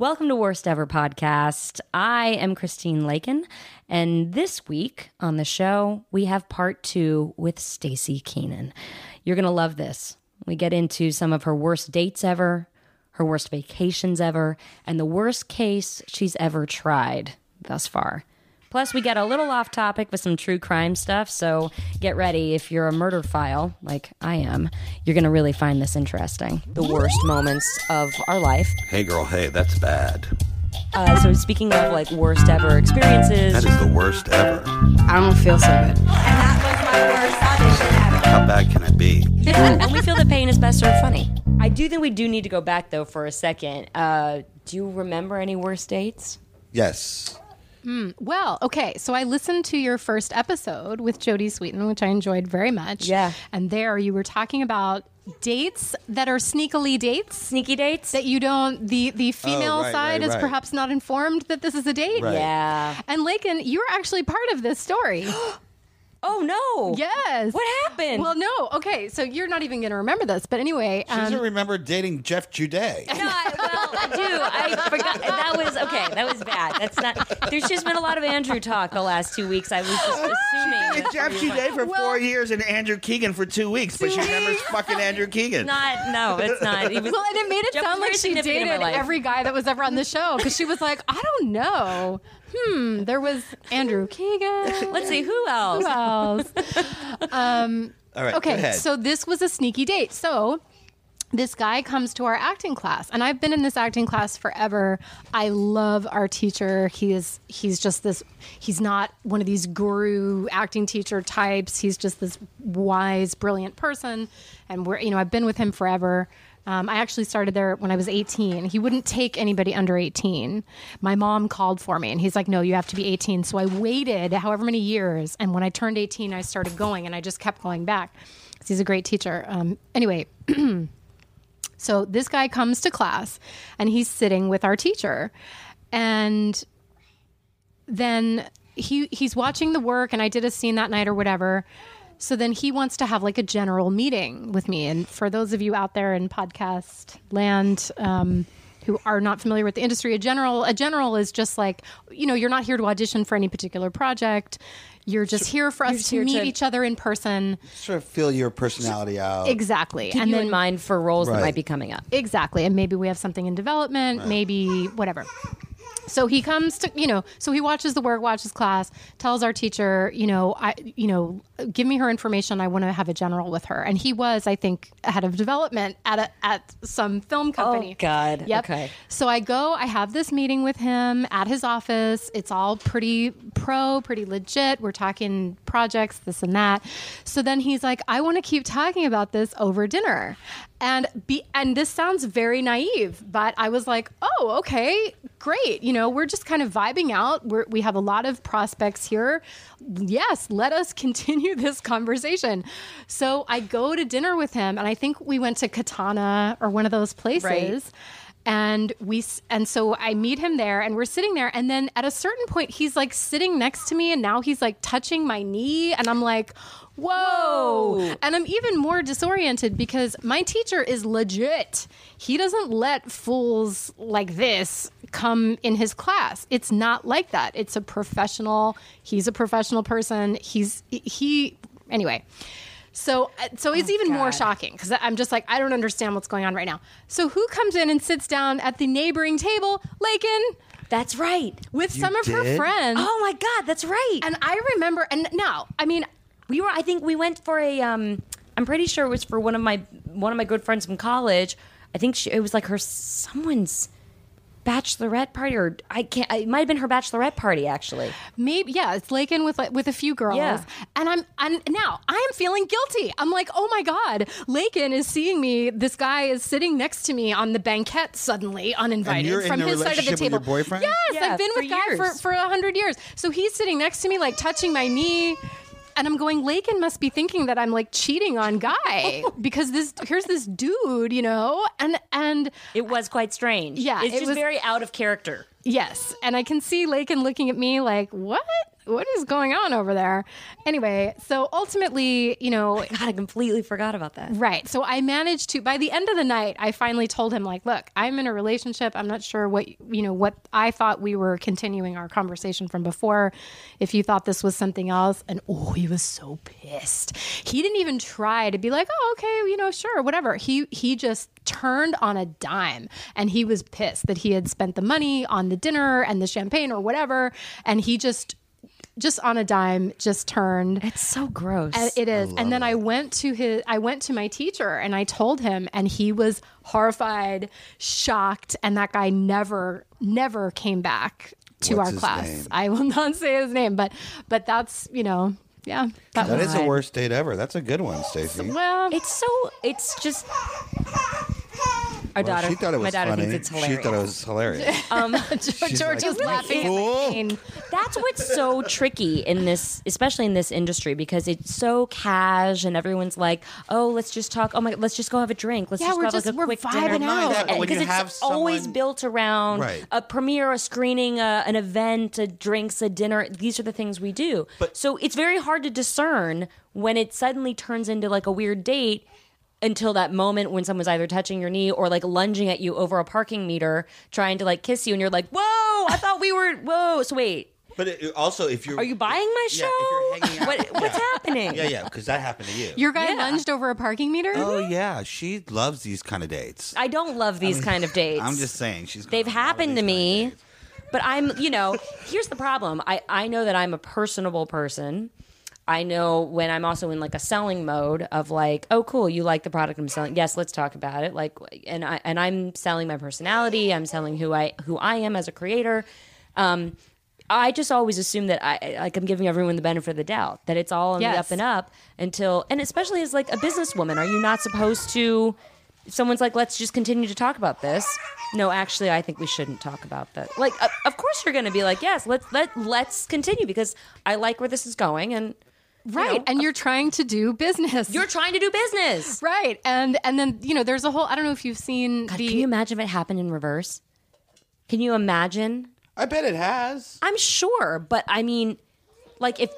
Welcome to Worst Ever Podcast. I am Christine Lakin, and this week on the show, we have part two with Stacey Keenan. You're going to love this. We get into some of her worst dates ever, her worst vacations ever, and the worst case she's ever tried thus far. Plus, we get a little off topic with some true crime stuff, so get ready. If you're a murderphile, like I am, you're going to really find this interesting. The worst moments of our life. Hey, girl, hey, that's bad. So speaking of, like, worst ever experiences. That is the worst ever. I don't feel so good. And that was my worst audition ever. How bad can it be? When we feel the pain is best served funny. I do think we do need to go back, though, for a second. Do you remember any worst dates? Yes. Well, okay, so I listened to your first episode with Jodi Sweetin, which I enjoyed very much. Yeah. And there you were talking about dates that are sneakily dates. Sneaky dates. That you don't, the female side is perhaps not informed that this is a date. Right. Yeah. And Laken, you were actually part of this story. Oh, no. Yes. What happened? Well, no. Okay, so you're not even going to remember this, but anyway. She doesn't remember dating Jeff Juday. No, I do. I forgot. That was, okay, that was bad. That's not, there's just been a lot of Andrew talk the last 2 weeks. I was just assuming. She dated Jeff Juday for 4 years and Andrew Keegan for 2 weeks, but she remembers fucking Andrew Keegan. No, it's not. It was, well, and it made it sound like she dated every guy that was ever on the show, because she was like, I don't know. There was Andrew Keegan. Let's see, who else? All right, okay, go ahead. So this was a sneaky date. So this guy comes to our acting class, and I've been in this acting class forever. I love our teacher. He's just this, he's not one of these guru acting teacher types. He's just this wise, brilliant person, and I've been with him forever. I actually started there when I was 18. He wouldn't take anybody under 18. My mom called for me, and he's like, no, you have to be 18. So I waited however many years, and when I turned 18, I started going, and I just kept going back. He's a great teacher. Anyway, so this guy comes to class, and he's sitting with our teacher. And then he's watching the work, and I did a scene that night or whatever. So then he wants to have like a general meeting with me. And for those of you out there in podcast land who are not familiar with the industry, a general is just like, you're not here to audition for any particular project. You're just here for us to meet each other in person. Sort of feel your personality out. Exactly. Keep you in mind for roles that might be coming up. Exactly. And maybe we have something in development, maybe whatever. So he comes to, so he watches the work, watches class, tells our teacher, give me her information. I want to have a general with her. And he was, I think, head of development at some film company. Oh, God. Yep. Okay. So I have this meeting with him at his office. It's all pretty legit. We're talking projects, this and that. So then he's like, I want to keep talking about this over dinner. And this sounds very naive, but I was like, oh, okay, great. We're just kind of vibing out. We have a lot of prospects here. Yes, let us continue this conversation. So I go to dinner with him, and I think we went to Katana or one of those places. Right. And so I meet him there, and we're sitting there, and then at a certain point he's like sitting next to me, and now he's like touching my knee, and I'm like, whoa. And I'm even more disoriented because my teacher is legit. He doesn't let fools like this come in his class. It's not like that. It's a professional. He's a professional person. Anyway. So it's even more shocking because I'm just like, I don't understand what's going on right now. So who comes in and sits down at the neighboring table? Laken. That's right. With some of her friends. Oh, my God. That's right. And I remember. And now, I mean, I think we went for a I'm pretty sure it was for one of my good friends from college. I think it was like someone's bachelorette party, or it might have been her bachelorette party, actually. Maybe, yeah, it's Laken with a few girls. Yeah. And now I'm feeling guilty. I'm like, oh my God, Laken is seeing me. This guy is sitting next to me on the banquette suddenly, uninvited, from his side of the table. With your boyfriend? Yes, I've been with guys for 100 years. So he's sitting next to me, like touching my knee. And I'm going, Laken must be thinking that I'm like cheating on Guy because here's this dude, and it was quite strange. Yeah, it was very out of character. Yes, and I can see Laken looking at me like, what? what is going on over there? Anyway, so ultimately, you know... God, I completely forgot about that. Right. So I managed to... By the end of the night, I finally told him, like, look, I'm in a relationship. I'm not sure what, you know, what I thought we were continuing our conversation from before. If you thought this was something else. And, oh, he was so pissed. He didn't even try to be like, oh, okay, you know, sure, whatever. He just turned on a dime. And he was pissed that he had spent the money on the dinner and the champagne or whatever. And he just on a dime, just turned. It's so gross. It is. And then I went to my teacher and I told him, and he was horrified, shocked. And that guy never came back to our class. I will not say his name, but that's, you know, yeah. That is the worst date ever. That's a good one, Stacey. Well, it's just... Well, daughter, she thought it was my daughter funny. Thinks it's hilarious. She thought it was hilarious. George like, was laughing at Laken. That's what's so tricky in this, especially in this industry, because it's so cash and everyone's like, "Oh, let's just talk. Oh my, let's just go have a drink. Let's just go have a quick dinner." Because it's always built around a premiere, a screening, an event, a drinks, a dinner. These are the things we do. But, so it's very hard to discern when it suddenly turns into like a weird date. Until that moment when someone's either touching your knee or like lunging at you over a parking meter, trying to like kiss you, and you're like, "Whoa! I thought we were whoa." So wait. But also, if you're, are you buying my show? Yeah, if you're hanging out, what's happening? Yeah, because that happened to you. Your guy lunged over a parking meter. Oh yeah, she loves these kind of dates. I don't love these kind of dates. I'm just saying she's. They've happened to me, kind of but I'm you know here's the problem. I know that I'm a personable person. I know when I'm also in like a selling mode of like, oh, cool, you like the product I'm selling. Yes, let's talk about it. Like, and I'm selling my personality. I'm selling who I am as a creator. I just always assume that I'm giving everyone the benefit of the doubt, that it's all on the up and up until, and especially as like a businesswoman, are you not supposed to? Someone's like, let's just continue to talk about this. No, actually, I think we shouldn't talk about that. Like, of course you're going to be like, yes, let's continue because I like where this is going and. Right. You know, and you're trying to do business. Right. And then, you know, there's a whole, I don't know if you've seen God, can you imagine if it happened in reverse? Can you imagine? I bet it has. I'm sure. But I mean, like if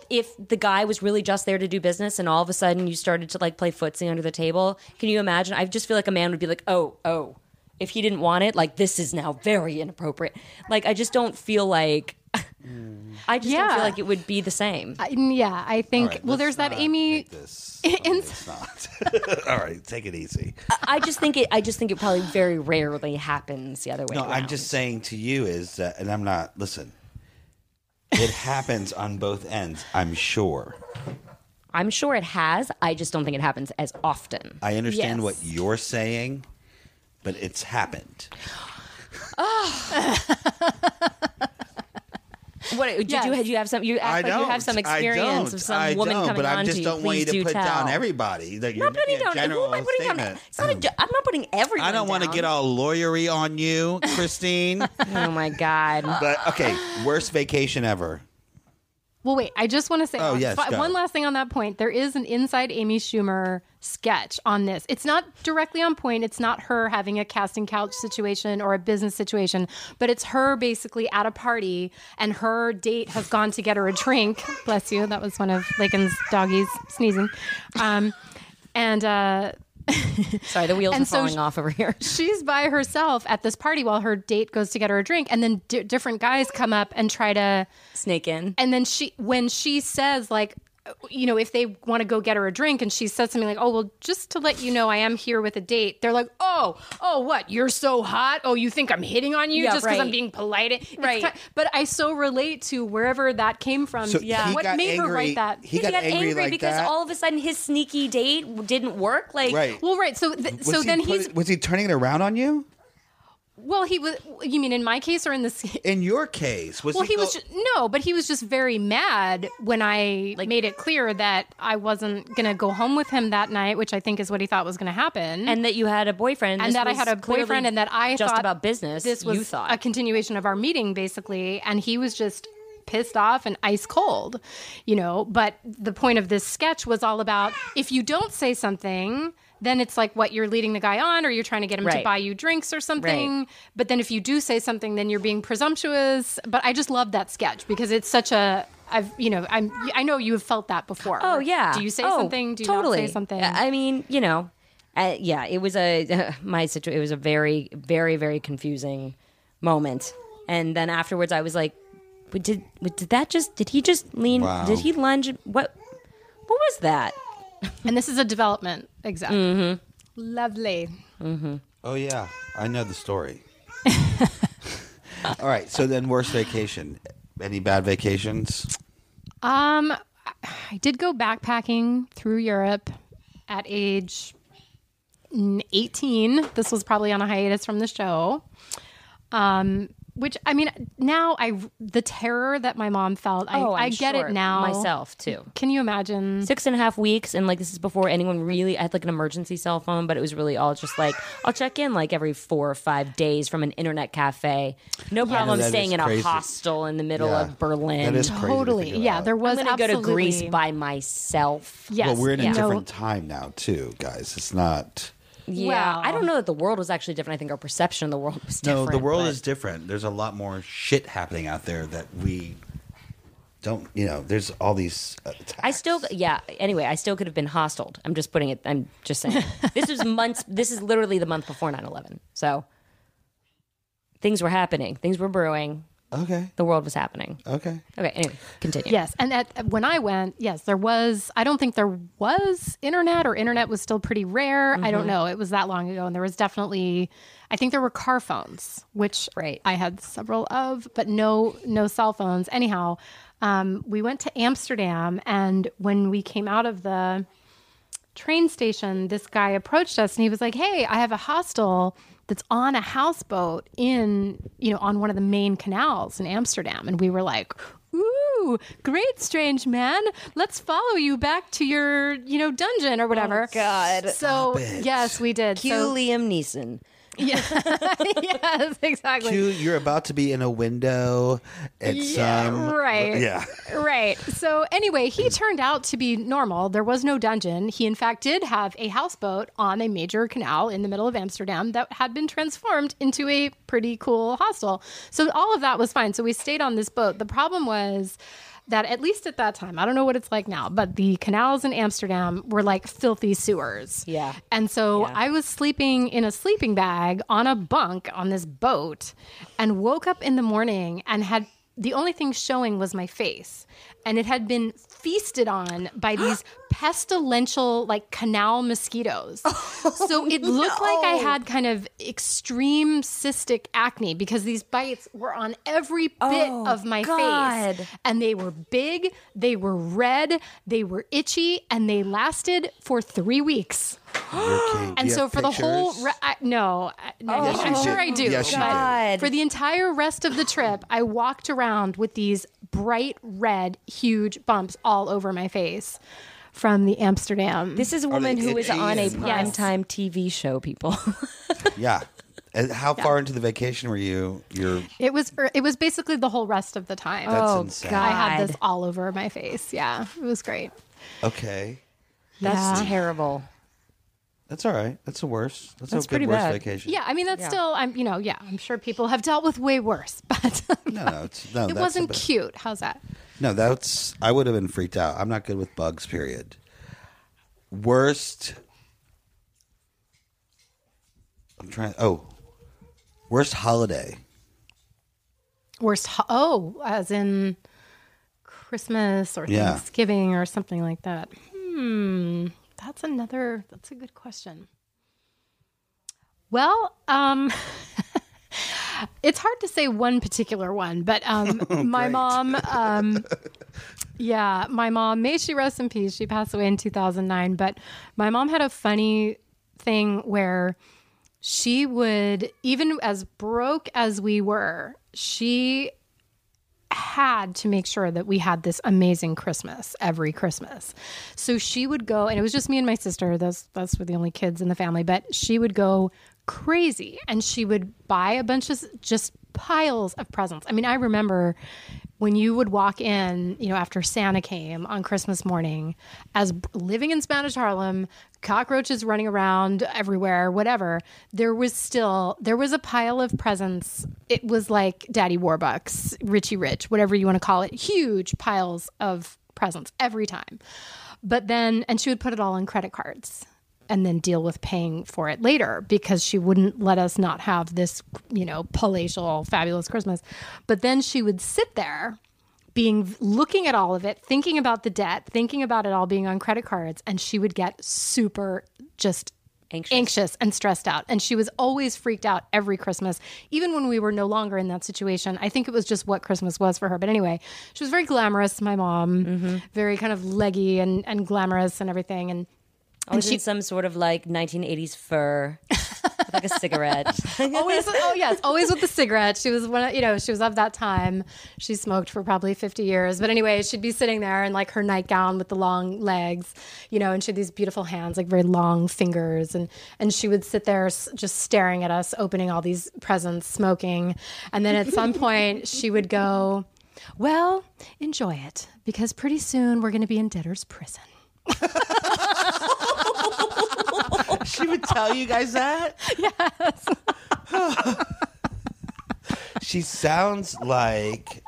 the guy was really just there to do business and all of a sudden you started to like play footsie under the table, can you imagine? I just feel like a man would be like, oh, if he didn't want it, like this is now very inappropriate. Like I just don't feel like. I just don't feel like it would be the same. I think. Right, well, there's that Amy. It's not. All right, take it easy. I just think it probably very rarely happens the other way. No, around. I'm just saying to you is that, and I'm not. Listen, it happens on both ends. I'm sure. It has. I just don't think it happens as often. I understand what you're saying, but it's happened. What did you do? You have some. You act like you have some experience of some woman coming on to you. But I just don't want you to put down everybody. That you're making a general statement. I'm not putting everyone. I don't want to get all lawyery on you, Christine. Oh my God! But okay, worst vacation ever. Well, wait. I just want to say one last thing on that point. There is an inside Amy Schumer sketch on this. It's not directly on point. It's not her having a casting couch situation or a business situation, but it's her basically at a party and her date has gone to get her a drink. Bless you. That was one of Laken's doggies sneezing. Sorry, the wheels are falling off over here. She's by herself at this party while her date goes to get her a drink, and then different guys come up and try to snake in. And then when she says like, you know, if they want to go get her a drink, and she says something like, "Oh, well, just to let you know, I am here with a date." They're like, "Oh, what? You're so hot. Oh, you think I'm hitting on you just because I'm being polite?" Right. But I so relate to wherever that came from. So what made her write that? He got angry like because all of a sudden his sneaky date didn't work. Like, well, right. Was he turning it around on you? Well, he was. You mean in my case or in this? In your case, was but he was just very mad when I made it clear that I wasn't gonna go home with him that night, which I think is what he thought was gonna happen, and that you had a boyfriend, and that I had a boyfriend, and that I just thought about business. This was a continuation of our meeting, basically, and he was just pissed off and ice cold, you know. But the point of this sketch was all about if you don't say something. Then it's like what you're leading the guy on or you're trying to get him to buy you drinks or something. Right. But then if you do say something, then you're being presumptuous. But I just love that sketch because it's such a I know you have felt that before. Oh yeah. Do you say something? Do you not say something? I mean, you know, yeah. It was It was a very, very, very confusing moment. And then afterwards, I was like, did he lunge? What was that? And this is a development, exactly. Mm-hmm. Lovely. Mm-hmm. Oh yeah, I know the story. All right. So then, worst vacation. Any bad vacations? I did go backpacking through Europe at age 18. This was probably on a hiatus from the show. Which, I mean, now the terror that my mom felt, I get it now. Myself, too. Can you imagine? 6.5 weeks, and, like, this is before anyone really... I had, like, an emergency cell phone, but it was really all just, like, I'll check in, like, every 4 or 5 days from an internet cafe. No problem staying in a hostel in the middle of Berlin. That is crazy. Totally. Yeah, there was absolutely... I'm going to go to Greece by myself. Yes. Well, we're in a different time now, too, guys. It's not... Yeah, well, I don't know that the world was actually different. I think our perception of the world was different. No, the world is different. There's a lot more shit happening out there that we don't, you know, there's all these attacks. I still could have been hostiled. I'm just saying. This was months, this is literally the month before 9/11. So things were happening. Things were brewing. Okay. The world was happening. Okay, anyway, continue. Yes, and when I went, yes, there was... I don't think there was internet, or internet was still pretty rare. Mm-hmm. I don't know. It was that long ago, and there was definitely... I think there were car phones, which I had several of, but no cell phones. Anyhow, we went to Amsterdam, and when we came out of the train station, this guy approached us, and he was like, hey, I have a hostel... that's on a houseboat on one of the main canals in Amsterdam. And we were like, ooh, great, strange man. Let's follow you back to your, dungeon or whatever. Oh, God. So, yes, we did. Liam Neeson. Yeah. Yes, exactly. You're about to be in a window at right. Yeah. Right. So anyway, he turned out to be normal. There was no dungeon. He, in fact, did have a houseboat on a major canal in the middle of Amsterdam that had been transformed into a pretty cool hostel. So all of that was fine. So we stayed on this boat. The problem was that, at least at that time, I don't know what it's like now, but the canals in Amsterdam were like filthy sewers. Yeah. And so I was sleeping in a sleeping bag on a bunk on this boat, and woke up in the morning and had the only thing showing was my face. And it had been feasted on by these pestilential, like, canal mosquitoes. Oh, so it looked like I had kind of extreme cystic acne, because these bites were on every bit of my face. And they were big, they were red, they were itchy, and they lasted for 3 weeks. And so for the whole... I'm sure I do. Yes, but for the entire rest of the trip, I walked around with these bright red, huge bumps all over my face from the Amsterdam. This is a woman who was on a primetime TV show, people. Yeah. And how far into the vacation were you? It was basically the whole rest of the time. That's insane. God. I had this all over my face. Yeah. It was great. Okay. That's terrible. That's all right. That's the worst. That's a good worst vacation. Yeah, I mean, that's still, I'm sure people have dealt with way worse, but it wasn't cute. How's that? No, I would have been freaked out. I'm not good with bugs, period. Worst holiday. As in Christmas or Thanksgiving or something like that. That's a good question. Well, it's hard to say one particular one, but my mom, may she rest in peace. She passed away in 2009, but my mom had a funny thing where she would, even as broke as we were, she had to make sure that we had this amazing Christmas every Christmas. So she would go, and it was just me and my sister. Those were the only kids in the family, but she would go crazy, and she would buy a bunch of just piles of presents. I mean, I remember when you would walk in, you know, after Santa came on Christmas morning, as living in Spanish Harlem, cockroaches running around everywhere, whatever, there was a pile of presents. It was like Daddy Warbucks, Richie Rich, whatever you want to call it, huge piles of presents every time. But then, and she would put it all on credit cards and then deal with paying for it later because she wouldn't let us not have this, you know, palatial, fabulous Christmas. But then she would sit there looking at all of it, thinking about the debt, thinking about it all being on credit cards, and she would get super just anxious and stressed out. And she was always freaked out every Christmas, even when we were no longer in that situation. I think it was just what Christmas was for her. But anyway, she was very glamorous, my mom, mm-hmm. very kind of leggy and glamorous and everything. And she in some sort of like 1980s fur, with like a cigarette. always with the cigarette. She was one, you know, she was of that time. She smoked for probably 50 years. But anyway, she'd be sitting there in like her nightgown with the long legs, you know, and she had these beautiful hands, like very long fingers. And she would sit there just staring at us, opening all these presents, smoking. And then at some point she would go, well, enjoy it, because pretty soon we're going to be in debtor's prison. She would tell you guys that? Yes. She sounds like,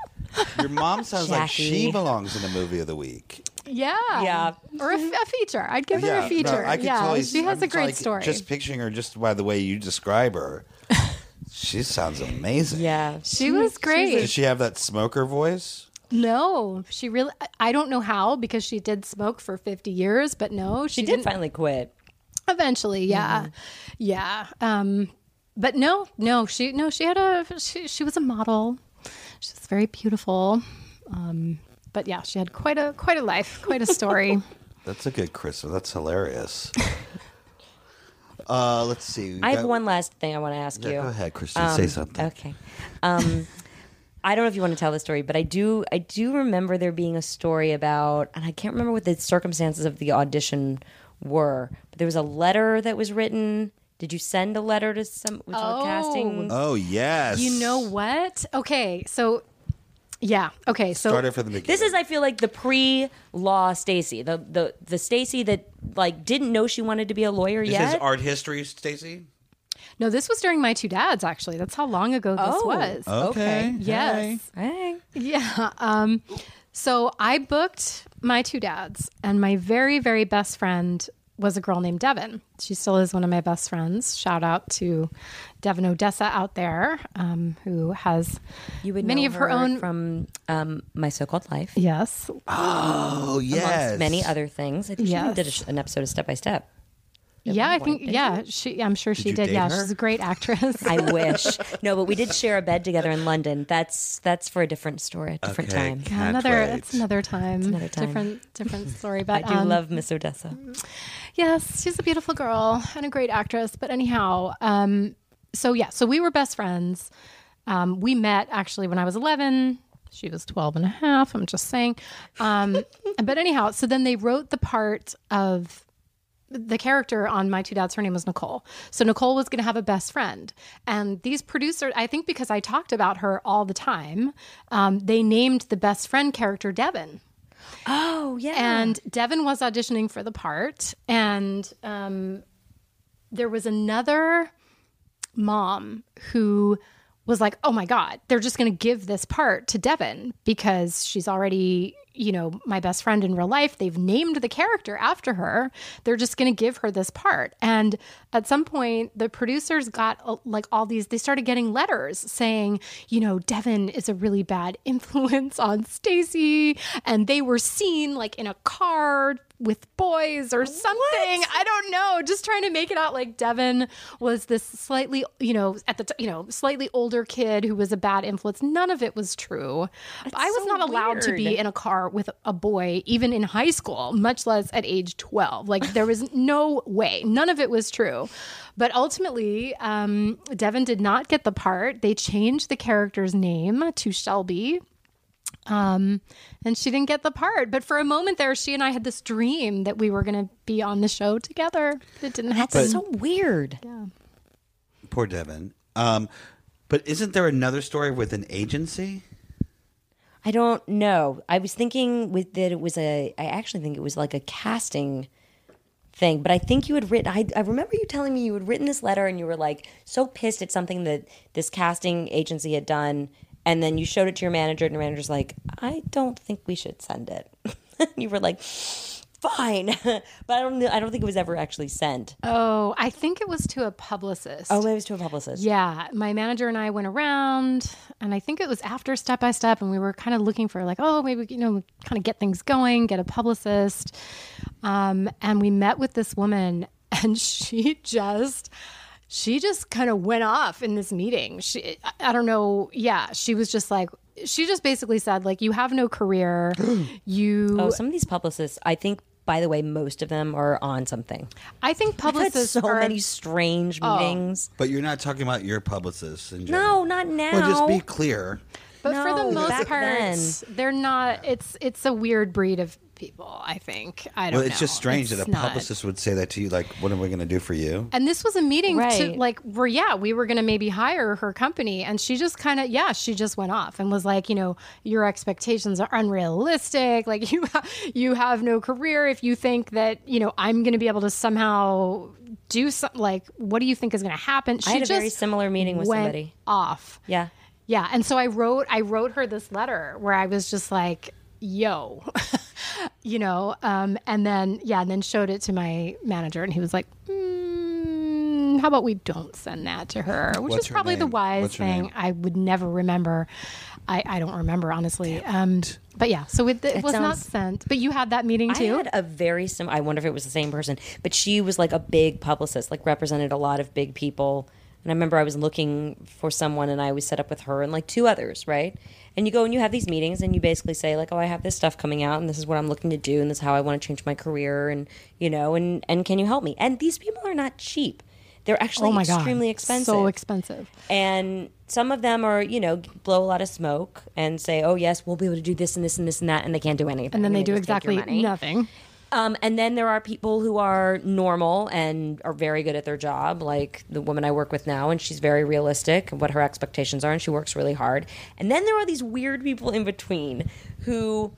your mom sounds Jackie. Like she belongs in the movie of the week. Yeah. Yeah. Or a feature. I'd give her a feature. No, I could totally, she has a great story. Just picturing her just by the way you describe her. She sounds amazing. Yeah. She was great. Does she have that smoker voice? No, she really, I don't know how, because she did smoke for 50 years, but no, she did finally quit. Eventually, yeah. Mm-hmm. Yeah. But she was a model. She was very beautiful. But yeah, she had quite a life, quite a story. That's a good Christmas. That's hilarious. Let's see. I have one last thing I want to ask you. Go ahead, Christine, say something. Okay. I don't know if you want to tell the story, but I do remember there being a story about, and I can't remember what the circumstances of the audition were, but there was a letter that was written. Did you send a letter to some casting? Oh, yes. You know what? Okay, so yeah. Okay, so started from the beginning. This is, I feel like, the pre-law Stacey, the Stacey that like didn't know she wanted to be a lawyer yet. This is art history Stacey? No, this was during My Two Dads, actually. That's how long ago this was. Okay. Yes. Hey. Yeah. So I booked My Two Dads, and my very, very best friend was a girl named Devin. She still is one of my best friends. Shout out to Devin Odessa out there, who has many of her own from My So-Called Life. Yes. Oh, yes. Amongst many other things. I think she did an episode of Step by Step. I'm sure she did. Yeah, she's a great actress. I wish. No, but we did share a bed together in London. That's for a different story, a different time. Yeah, another time. Different story. But I do love Miss Odessa. Yes, she's a beautiful girl and a great actress. But anyhow, so we were best friends. We met actually when I was 11. She was 12 and a half. I'm just saying. But anyhow, so then they wrote the part of the character on My Two Dads. Her name was Nicole. So Nicole was going to have a best friend. And these producers, I think because I talked about her all the time, they named the best friend character Devin. Oh, yeah. And Devin was auditioning for the part. And there was another mom who was like, oh, my God, they're just going to give this part to Devin because she's already, you know, my best friend in real life. They've named the character after her. They're just going to give her this part. And at some point, the producers got like all these, they started getting letters saying, you know, Devin is a really bad influence on Stacey. And they were seen like in a car with boys or something. What? I don't know. Just trying to make it out like Devin was this slightly, you know, slightly older kid who was a bad influence. None of it was true. That's I was so not allowed weird. To be in a car with a boy, even in high school, much less at age 12. Like there was no way. None of it was true. But ultimately, Devin did not get the part. They changed the character's name to Shelby. And she didn't get the part. But for a moment there, she and I had this dream that we were going to be on the show together. It didn't happen. That's so weird. Yeah. Poor Devin. But isn't there another story with an agency? I don't know. I was thinking I actually think it was like a casting thing, but I think you had written, I remember you telling me you had written this letter and you were like so pissed at something that this casting agency had done, and then you showed it to your manager and your manager's like, I don't think we should send it. You were like, fine. But I don't think it was ever actually sent. Oh, I think it was to a publicist. Oh, it was to a publicist. Yeah. My manager and I went around, and I think it was after Step by Step, and we were kind of looking for like, oh, maybe, kind of get things going, get a publicist. And we met with this woman, and she just kind of went off in this meeting. I don't know. Yeah. She was just like, she just basically said like, you have no career. Oh, some of these publicists, I think, by the way, most of them are on something. I think publicists I've had so many strange meetings. But you're not talking about your publicists in general. No, not now. Well, just be clear. But no, for the most part, they're not. It's a weird breed of people, I think. I don't know. Well, it's just strange that a publicist would say that to you, like, what are we going to do for you? And this was a meeting to, like, where, we were going to maybe hire her company. And she just kind of, she just went off and was like, your expectations are unrealistic. Like, you have no career. If you think that, I'm going to be able to somehow do something, like, what do you think is going to happen? She I had a very similar meeting with somebody. Off. Yeah. Yeah, and so I wrote her this letter where I was just like, yo, and then showed it to my manager, and he was like, how about we don't send that to her, which is probably the wise thing. Name? I would never remember. I don't remember, honestly. But yeah, so it was not sent. But you had that meeting too? I had a very similar, I wonder if it was the same person, but she was like a big publicist, like represented a lot of big people. And I remember I was looking for someone, and I was set up with her and like two others, right? And you go and you have these meetings, and you basically say like, oh, I have this stuff coming out, and this is what I'm looking to do, and this is how I want to change my career, and and can you help me? And these people are not cheap. They're actually extremely expensive. So expensive. And some of them are, blow a lot of smoke and say, oh, yes, we'll be able to do this and this and this and that, and they can't do anything. And then they do exactly nothing. And then there are people who are normal and are very good at their job, like the woman I work with now, and she's very realistic and what her expectations are, and she works really hard. And then there are these weird people in between who,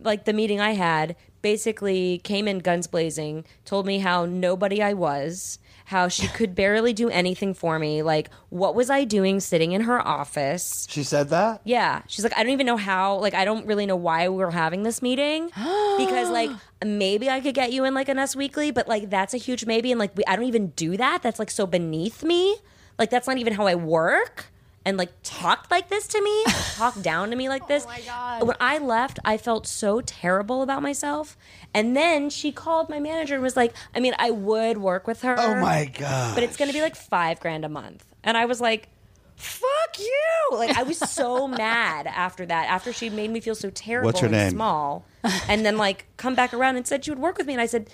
like the meeting I had, basically came in guns blazing, told me how nobody I was, how she could barely do anything for me, like what was I doing sitting in her office? She said that? Yeah. She's like, I don't even know how, like I don't really know why we're having this meeting because like maybe I could get you in like an Us Weekly, but like that's a huge maybe, and like I don't even do that. That's like so beneath me. Like that's not even how I work. And like talked like this to me, talked down to me like this. Oh my God. When I left, I felt so terrible about myself. And then she called my manager and was like, I mean, I would work with her. Oh my God. But it's going to be like $5,000 a month. And I was like, fuck you. Like I was so mad after that, after she made me feel so terrible and small. And then like come back around and said she would work with me. And I said,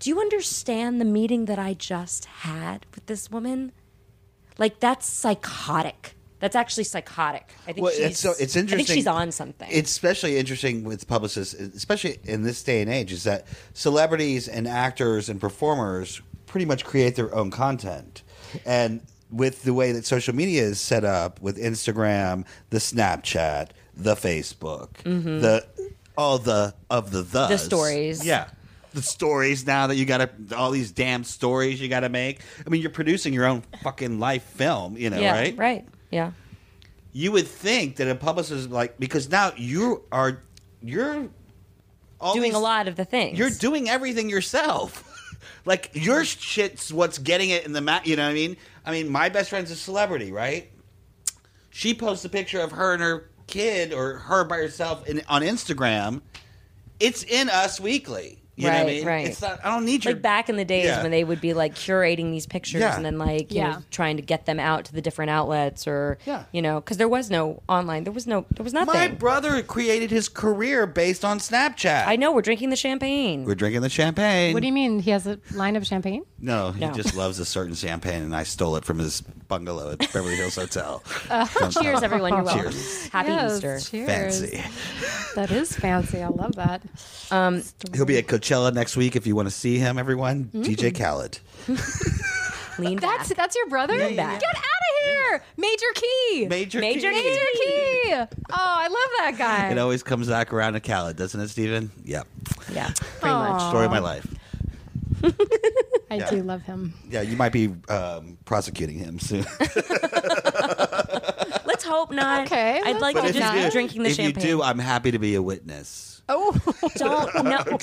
do you understand the meeting that I just had with this woman? Like that's psychotic. That's actually psychotic. I think, it's interesting. I think she's on something. It's especially interesting with publicists, especially in this day and age, is that celebrities and actors and performers pretty much create their own content. And with the way that social media is set up, with Instagram, the Snapchat, the Facebook, the stories. Yeah. The stories now that you got to, all these damn stories you got to make. I mean, you're producing your own fucking life film, right? Yeah, right. Yeah, you would think that a publicist, like, because now you're doing a lot of the things. You're doing everything yourself. Like your shit's what's getting it in the you know what I mean? I mean, my best friend's a celebrity, right? She posts a picture of her and her kid or her by herself on Instagram. It's in Us Weekly. You know what I mean? Right. It's not, I don't need your... Like back in the days when they would be like curating these pictures and then like you know, trying to get them out to the different outlets or, because there was no online. There was nothing. My brother created his career based on Snapchat. I know. We're drinking the champagne. What do you mean? He has a line of champagne? No. He just loves a certain champagne, and I stole it from his bungalow at Beverly Hills Hotel. Cheers, everyone. You're welcome. Cheers. Happy Easter. Cheers. Fancy. That is fancy. I love that. He'll be at Coachella next week if you want to see him, everyone. DJ Khaled. Lean back. That's your brother? Yeah, yeah, yeah. Get out of here! Major Key! Oh, I love that guy. It always comes back around to Khaled, doesn't it, Steven? Yeah. Yeah, pretty much. Story of my life. I do love him. Yeah, you might be prosecuting him soon. Let's hope not. Okay. I'd like to just be drinking the champagne. If you do, I'm happy to be a witness. Oh, don't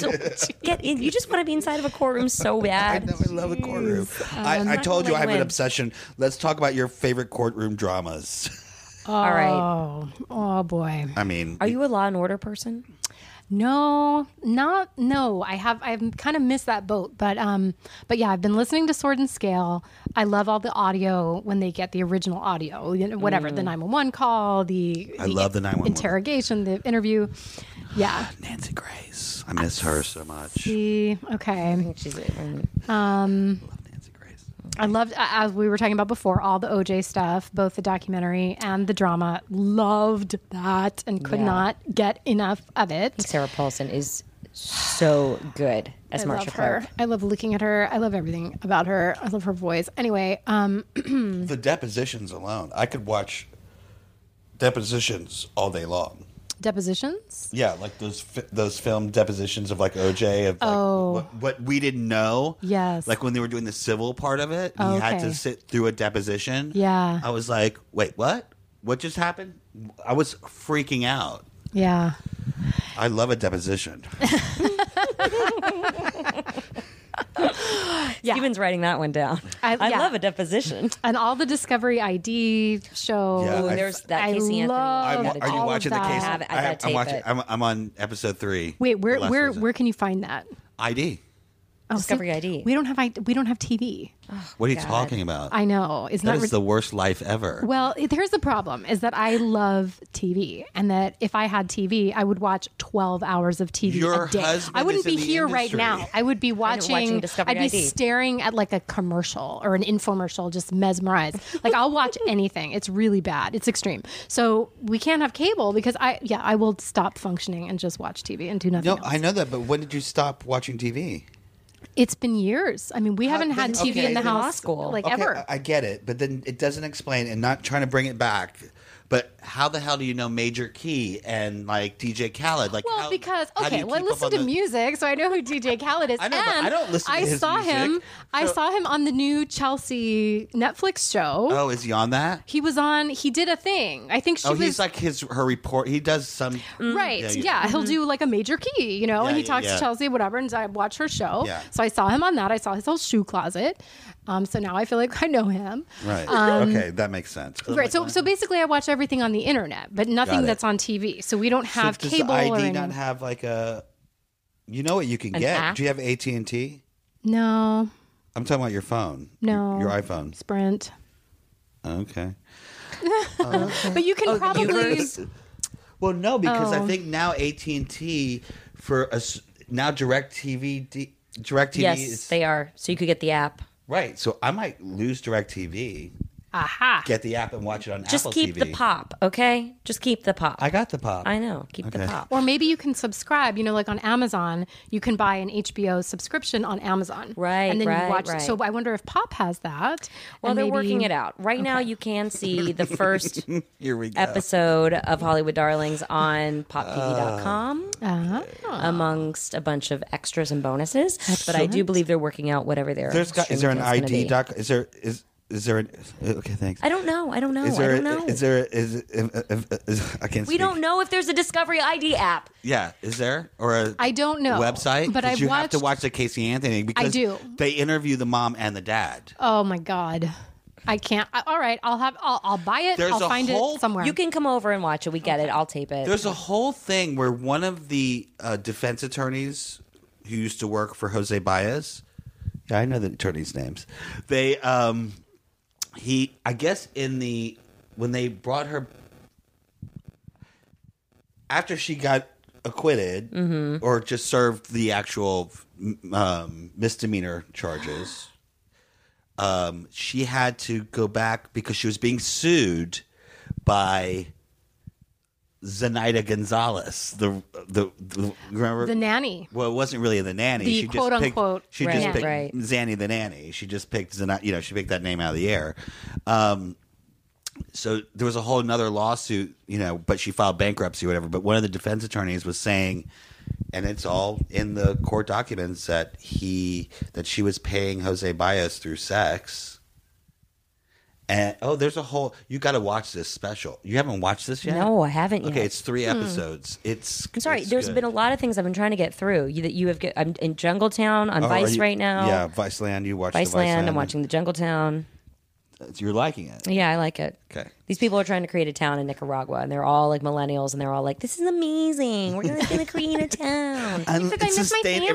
get in. You just want to be inside of a courtroom so bad. I love a courtroom. I told you I have an obsession. Let's talk about your favorite courtroom dramas. Oh, all right. Oh boy. I mean, are you a Law and Order person? No. I've kind of missed that boat, but yeah, I've been listening to Sword and Scale. I love all the audio when they get the original audio, whatever the 911 call, the 911 interrogation, the interview. Yeah, Nancy Grace. I miss her so much. See, okay. I think she's it. I love Nancy Grace. I loved, as we were talking about before, all the OJ stuff, both the documentary and the drama. Loved that and could not get enough of it. Sarah Paulson is so good as Marcia Clark. I love looking at her. I love everything about her. I love her voice. Anyway, the depositions alone, I could watch depositions all day long. Depositions? Yeah, like those film depositions of like OJ of like what we didn't know. Yes. Like when they were doing the civil part of it, and you had to sit through a deposition. Yeah. I was like, wait, what? What just happened? I was freaking out. Yeah. I love a deposition. Yeah. Steven's writing that one down. I love a deposition. And all the Discovery ID shows. Yeah, there's that Casey Anthony. Are you watching the Casey? I'm watching. I'm on episode 3. Wait, where can you find that? ID. Discovery ID. We don't have TV. Oh, what are you talking about? I know. That is the worst life ever. Well, here's the problem is that I love TV and that if I had TV, I would watch 12 hours of TV a day. I wouldn't be here right now. I would be watching Discovery ID. I'd be staring at like a commercial or an infomercial, just mesmerized. Like I'll watch anything. It's really bad. It's extreme. So we can't have cable because I will stop functioning and just watch TV and do nothing else. I know that, but when did you stop watching TV? It's been years. I mean, we haven't had TV in the house ever. I get it, but then it doesn't explain, and not trying to bring it back, but how the hell do you know Major Key and like DJ Khaled? Like, I listen to music, so I know who DJ Khaled is. I know, and but I don't listen to his music. I saw him on the new Chelsea Netflix show. Oh, is he on that? He was on. He did a thing. I think she was. He's like her report. He does some. Right. Yeah. He'll do like a Major Key, and he talks to Chelsea, whatever, and I watch her show. Yeah. So I saw him on that. I saw his whole shoe closet. So now I feel like I know him. Right. Okay, that makes sense. Right. So basically, I watch everything on the internet, but nothing that's on TV. So we don't have cable. Does ID not have like a? You know what you can get? App? Do you have AT&T? No. I'm talking about your phone. No. Your iPhone. Sprint. Okay. But you can probably. Well, no, because I think now AT&T now DirecTV. DirecTV. Yes, they are. So you could get the app. Right, so I might lose DirecTV. Aha! Get the app and watch it on Apple TV. Just keep the pop, okay? Just keep the pop. I got the pop. I know. Keep the pop. Or maybe you can subscribe. Like on Amazon, you can buy an HBO subscription on Amazon, right? And then you watch it. So I wonder if Pop has that. Well, they're working it out right now. You can see the first episode of Hollywood Darlings on PopTV.com, amongst a bunch of extras and bonuses. Excellent. But I do believe they're working out whatever they're. Is there an ID doc? Is there an... Okay, thanks. I don't know. I can't speak. We don't know if there's a Discovery ID app. Yeah. Is there? Or a I don't know. Website? But you have to watch the Casey Anthony because they interview the mom and the dad. Oh, my God. I can't. All right. I'll buy it. I'll find it somewhere. You can come over and watch it. We get it. I'll tape it. There's a whole thing where one of the defense attorneys who used to work for Jose Baez... Yeah, I know the attorneys' names. They... I guess when they brought her after she got acquitted or just served the actual misdemeanor charges, she had to go back because she was being sued by Zenaida Gonzalez, the remember the nanny. Well, it wasn't really the nanny. The she quote just picked, unquote. She right. just yeah. picked right. Zanny the nanny. She just picked Zenaida. You know, she picked that name out of the air. So there was a whole another lawsuit. You know, but she filed bankruptcy or whatever. But one of the defense attorneys was saying, and it's all in the court documents, that she was paying Jose Baez through sex. And there's a whole. You got to watch this special. You haven't watched this yet? No, I haven't yet. Okay, it's 3 episodes. I'm sorry. There's been a lot of things I've been trying to get through. I'm in Jungle Town on Vice right now. Yeah, Viceland. You watch Viceland. I'm watching the Jungle Town. You're liking it. Yeah, I like it. Okay. These people are trying to create a town in Nicaragua, and they're all like millennials, and they're all like, "This is amazing. We're going to create a town. Everything's sustainable.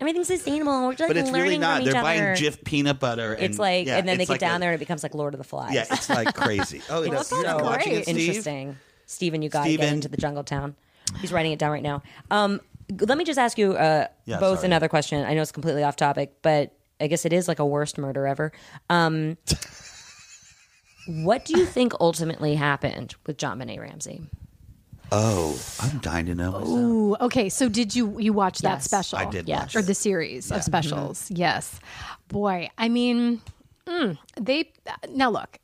Everything's sustainable. We're just but it's learning really not. From each They're other. Buying Jif peanut butter. And, it's like, yeah, and then they get like down there, and it becomes like Lord of the Flies. Yeah, it's like crazy. Oh, it's so great. Watching it, Steve? Interesting. Steven, you got to get into the Jungle Town. He's writing it down right now. Let me just ask you another question. I know it's completely off topic, but. I guess it is like a worst murder ever. What do you think ultimately happened with JonBenet Ramsey? Oh, I'm dying to know. Oh, okay. So did you watch that special? I did watch or the series of specials. Mm-hmm. Yes. Boy, I mean, now look,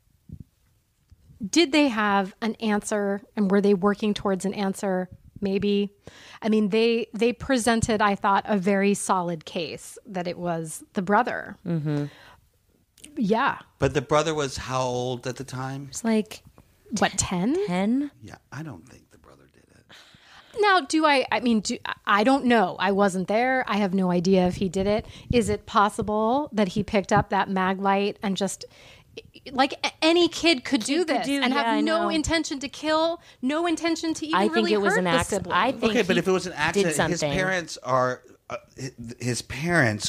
did they have an answer and were they working towards an answer? Maybe. I mean, they presented, I thought, a very solid case that it was the brother. Mm-hmm. Yeah. But the brother was how old at the time? It's like, what, 10? 10? Yeah, I don't think the brother did it. Now, I don't know. I wasn't there. I have no idea if he did it. Is it possible that he picked up that mag light and just... Like any kid could do this and have no intention to kill, no intention to even really hurt the sibling. I think it was an accident. Okay, but if it was an accident, his parents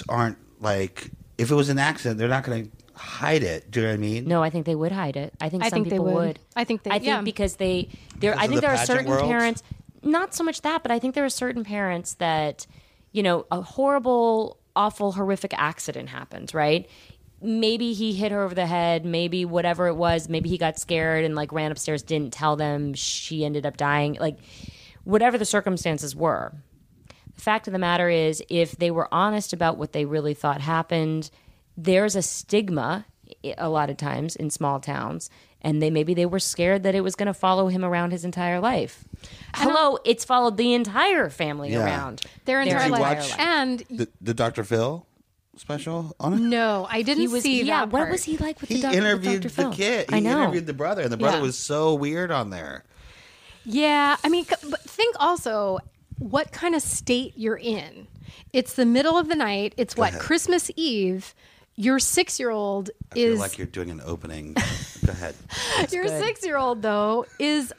aren't like. If it was an accident, they're not going to hide it. Do you know what I mean? No, I think they would hide it. I think some people would. I think because there. I think there are certain parents. Not so much that, but I think there are certain parents that, you know, a horrible, awful, horrific accident happens, right? Maybe he hit her over the head, maybe whatever it was, maybe he got scared and like ran upstairs, didn't tell them, she ended up dying. Like whatever the circumstances were. The fact of the matter is, if they were honest about what they really thought happened, there's a stigma a lot of times in small towns, and they were scared that it was going to follow him around his entire life. It's followed the entire family around. Their entire life. And the Dr. Phil special on it? No, I didn't see that. Yeah, what was he like with the doctor? He interviewed the kid. He interviewed the brother, and the brother was so weird on there. Yeah, I mean, but think also what kind of state you're in. It's the middle of the night. It's Christmas Eve. Your 6-year-old I feel like you're doing an opening. Go ahead. Your 6-year-old though is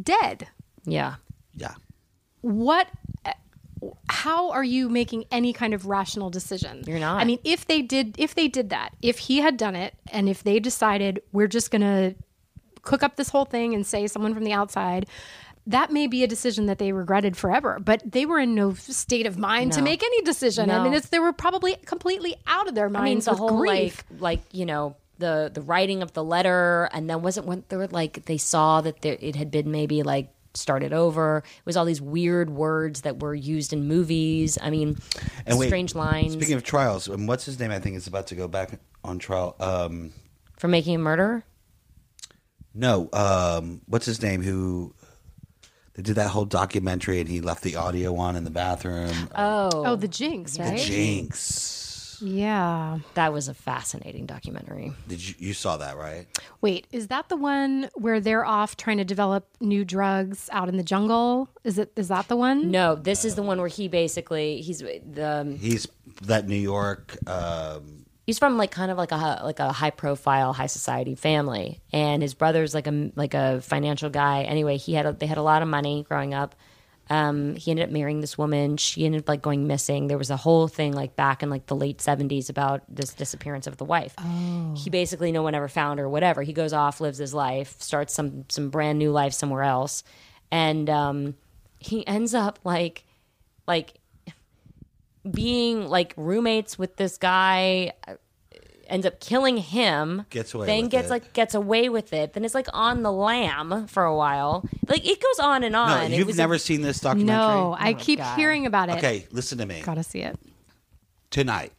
dead. Yeah. Yeah. What? How are you making any kind of rational decision? You're not. I mean, if they did that, if he had done it, and if they decided we're just going to cook up this whole thing and say someone from the outside, that may be a decision that they regretted forever. But they were in no state of mind to make any decision. No. I mean, they were probably completely out of their minds. I mean, the whole grief. Like you know. The writing of the letter, and then wasn't when they were like they saw that it had been maybe like. Started over. It was all these weird words that were used in movies. I mean, strange lines. Speaking of trials, and what's his name? I think is about to go back on trial for making a murderer. No, what's his name? Who they did that whole documentary, and he left the audio on in the bathroom. Oh, The Jinx, right? The Jinx. Yeah, that was a fascinating documentary. You saw that, right? Wait, is that the one where they're off trying to develop new drugs out in the jungle? Is that the one? No, this is the one where he basically he's that New York. He's from like kind of like a high profile, high society family, and his brother's like a financial guy. Anyway, they had a lot of money growing up. He ended up marrying this woman. She ended up like going missing. There was a whole thing like back in like the late 70s about this disappearance of the wife. Oh. He basically no one ever found her, whatever. He goes off, lives his life, starts some brand new life somewhere else, and he ends up like being like roommates with this guy. ends up killing him. Gets away with it. Then it's like on the lam for a while. Like it goes on and on. No, you've never seen this documentary? No, I keep hearing about it. Okay, listen to me. Gotta see it. Tonight.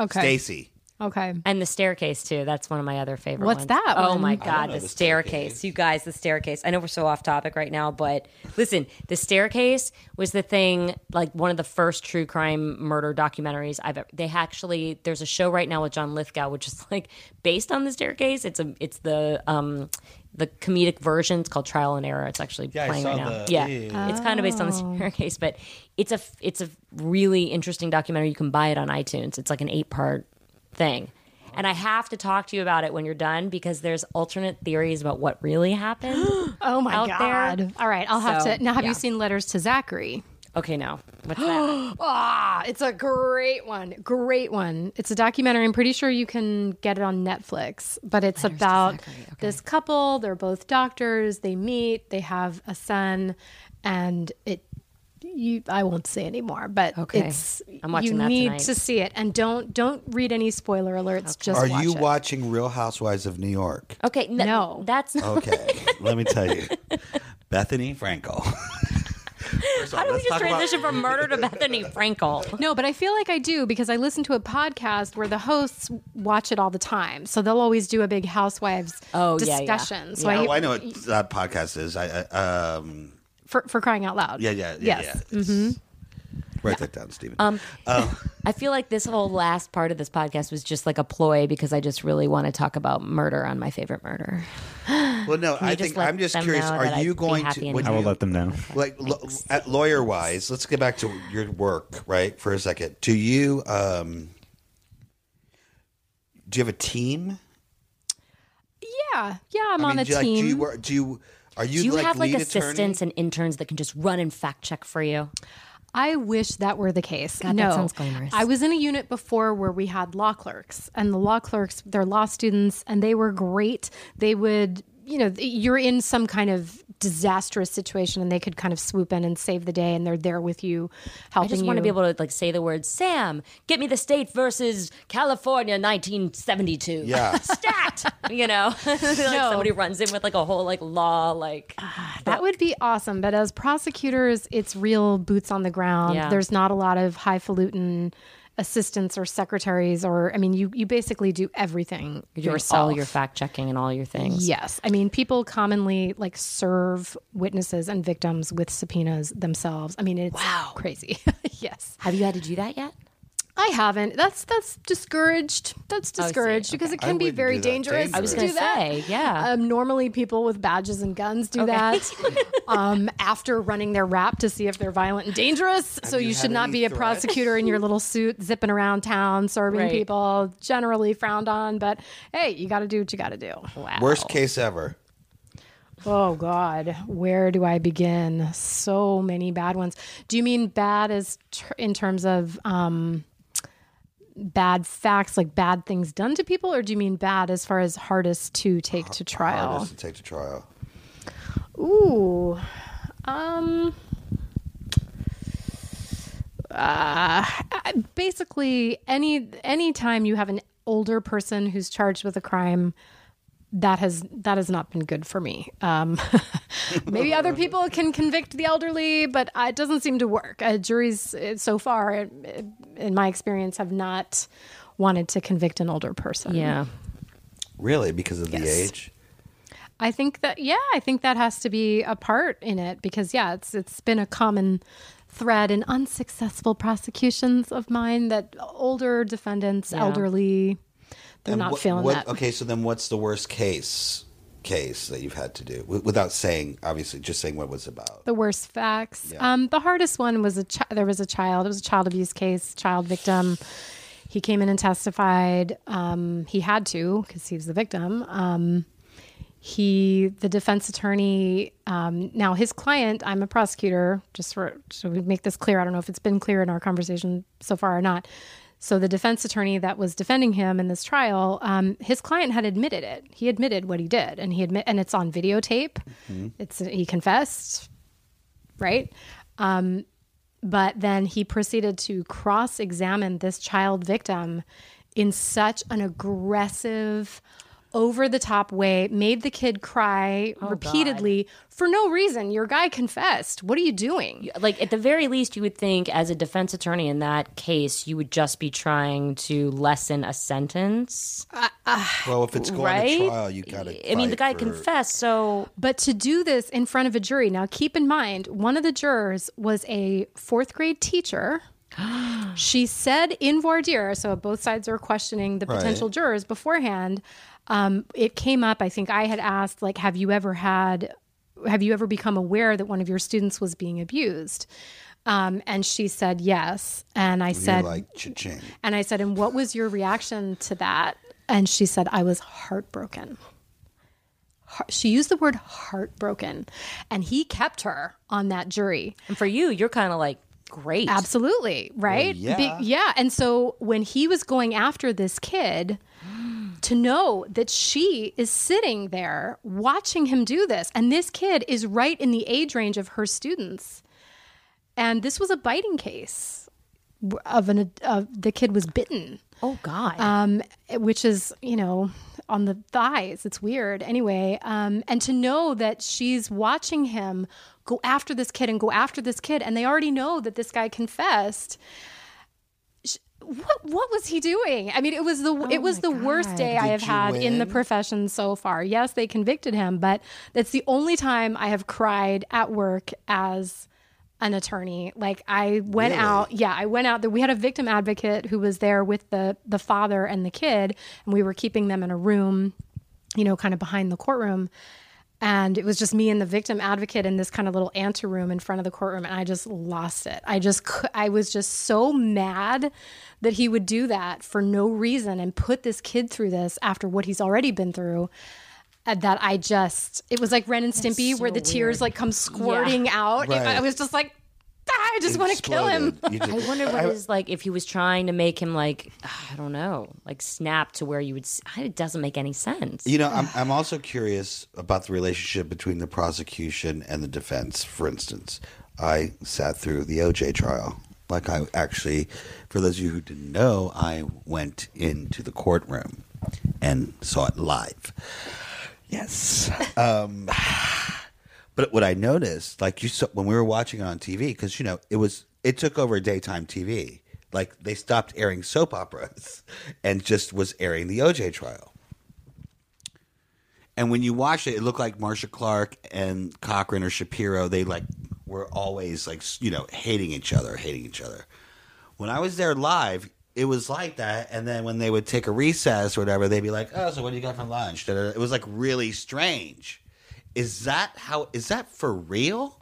Okay. Stacey. Okay. And The Staircase, too. That's one of my other favorite ones. What's that one? Oh, my God. The Staircase. You guys, The Staircase. I know we're so off topic right now, but listen, The Staircase was the thing, like one of the first true crime murder documentaries I've ever. There's a show right now with John Lithgow, which is like based on The Staircase. It's the comedic version. It's called Trial and Error. It's actually playing right now. It's kind of based on The Staircase, but it's a really interesting documentary. You can buy it on iTunes. It's like an 8-part thing. And I have to talk to you about it when you're done because there's alternate theories about what really happened. Oh my God. There. All right. Have you seen Letters to Zachary? Okay, no. What's that? It's a great one. Great one. It's a documentary. I'm pretty sure you can get it on Netflix, but it's about this couple. They're both doctors. They meet, they have a son, and I won't say anymore, but I'm watching that tonight. You need to see it, and don't read any spoiler alerts. Okay. Just watching Real Housewives of New York? Okay, no, that's not okay. Let me tell you, Bethany Frankel. How do we just transition from murder to Bethany Frankel? No, but I feel like I do because I listen to a podcast where the hosts watch it all the time. So they'll always do a big Housewives discussion. Yeah. So I know what that podcast is. For crying out loud. Yeah. Write that down, Stephen. I feel like this whole last part of this podcast was just like a ploy because I just really want to talk about murder on My Favorite Murder. Well, no, I'm just curious. Are you going to? I will let them know. Like, lawyer-wise, let's get back to your work, right, for a second. Do you have a team? Yeah, I'm on a team. Like, do you have assistants and interns that can just run and fact check for you? I wish that were the case. God, no. That sounds glamorous. I was in a unit before where we had law clerks, and the law clerks, they're law students, and they were great. They would, you're in some kind of disastrous situation, and they could kind of swoop in and save the day, and they're there with you, helping you. I just want to be able to say the word, Sam, get me the state versus California 1972. Yeah. Stat! Somebody runs in with a whole law. That would be awesome. But as prosecutors, it's real boots on the ground. Yeah. There's not a lot of highfalutin assistants or secretaries, or you basically do everything yourself. All your fact checking and all your things. Yes, people commonly serve witnesses and victims with subpoenas themselves. It's crazy. Yes. Have you had to do that yet? I haven't. That's discouraged. Because it can be very dangerous. I was going to say, yeah. Normally, people with badges and guns do that after running their rap to see if they're violent and dangerous. So you should not be a prosecutor in your little suit, zipping around town, serving people. Generally frowned on, but hey, you got to do what you got to do. Wow. Worst case ever. Oh, God. Where do I begin? So many bad ones. Do you mean bad as in terms of... bad facts, like bad things done to people, or do you mean bad as far as hardest to take to trial? Hardest to take to trial. Ooh. Basically, any time you have an older person who's charged with a crime, that has not been good for me. Maybe other people can convict the elderly, but it doesn't seem to work. Juries so far, in my experience, have not wanted to convict an older person. Yeah. Really? Because of the age? I think that has to be a part in it because, it's been a common thread in unsuccessful prosecutions of mine that older defendants, elderly... They're not feeling that. Okay, so then what's the worst case that you've had to do? Without saying, obviously, just saying what it was about. The worst facts. Yeah. The hardest one was there was a child. It was a child abuse case, child victim. He came in and testified. He had to because he was the victim. The defense attorney, now his client, I'm a prosecutor, so we make this clear. I don't know if it's been clear in our conversation so far or not. So the defense attorney that was defending him in this trial, his client had admitted it. He admitted what he did, and and it's on videotape. Mm-hmm. He confessed, right? But then he proceeded to cross-examine this child victim in such an aggressive, over-the-top way, made the kid cry repeatedly for no reason. Your guy confessed. What are you doing? Like, at the very least, you would think as a defense attorney in that case, you would just be trying to lessen a sentence. Well, if it's going to trial, you got to I mean, the guy confessed, so... But to do this in front of a jury... Now, keep in mind, one of the jurors was a fourth-grade teacher... She said in voir dire, so both sides are questioning the potential jurors beforehand. It came up, I think I had asked, like, have you ever become aware that one of your students was being abused? And she said, yes. And I said, like, cha-ching. And I said, and what was your reaction to that? And she said, I was heartbroken. She used the word heartbroken, and he kept her on that jury. And for you, you're kind of like, great. Absolutely. Right? Well, yeah. And so when he was going after this kid, to know that she is sitting there watching him do this, and this kid is right in the age range of her students. And this was a biting case of the kid was bitten. Oh, God. Which is, you know, on the thighs. It's weird. Anyway, and to know that she's watching him go after this kid and go after this kid, and they already know that this guy confessed. What was he doing? I mean, it was the worst day I have had in the profession so far. Yes, they convicted him, but that's the only time I have cried at work as an attorney. Like, I went out. Yeah, I went out. We had a victim advocate who was there with the father and the kid, and we were keeping them in a room, you know, kind of behind the courtroom. And it was just me and the victim advocate in this kind of little anteroom in front of the courtroom. And I just lost it. I was just so mad that he would do that for no reason and put this kid through this after what he's already been through, that it was like Ren and Stimpy, so where the tears like come squirting out. Right. I was just like, I just want to kill him. I wonder what it was like, if he was trying to make him, like, I don't know, like, snap to where you would. It doesn't make any sense. You know, I'm also curious about the relationship between the prosecution and the defense. For instance, I sat through the OJ trial. Like, I actually, for those of you who didn't know, I went into the courtroom and saw it live. Yes. But what I noticed, like, you saw when we were watching it on TV, because, you know, it took over daytime TV. Like, they stopped airing soap operas and just was airing the OJ trial. And when you watched it, it looked like Marcia Clark and Cochran or Shapiro, they, like, were always, like, you know, hating each other. When I was there live, it was like that. And then when they would take a recess or whatever, they'd be like, oh, so what do you got for lunch? It was, like, really strange. Is that for real?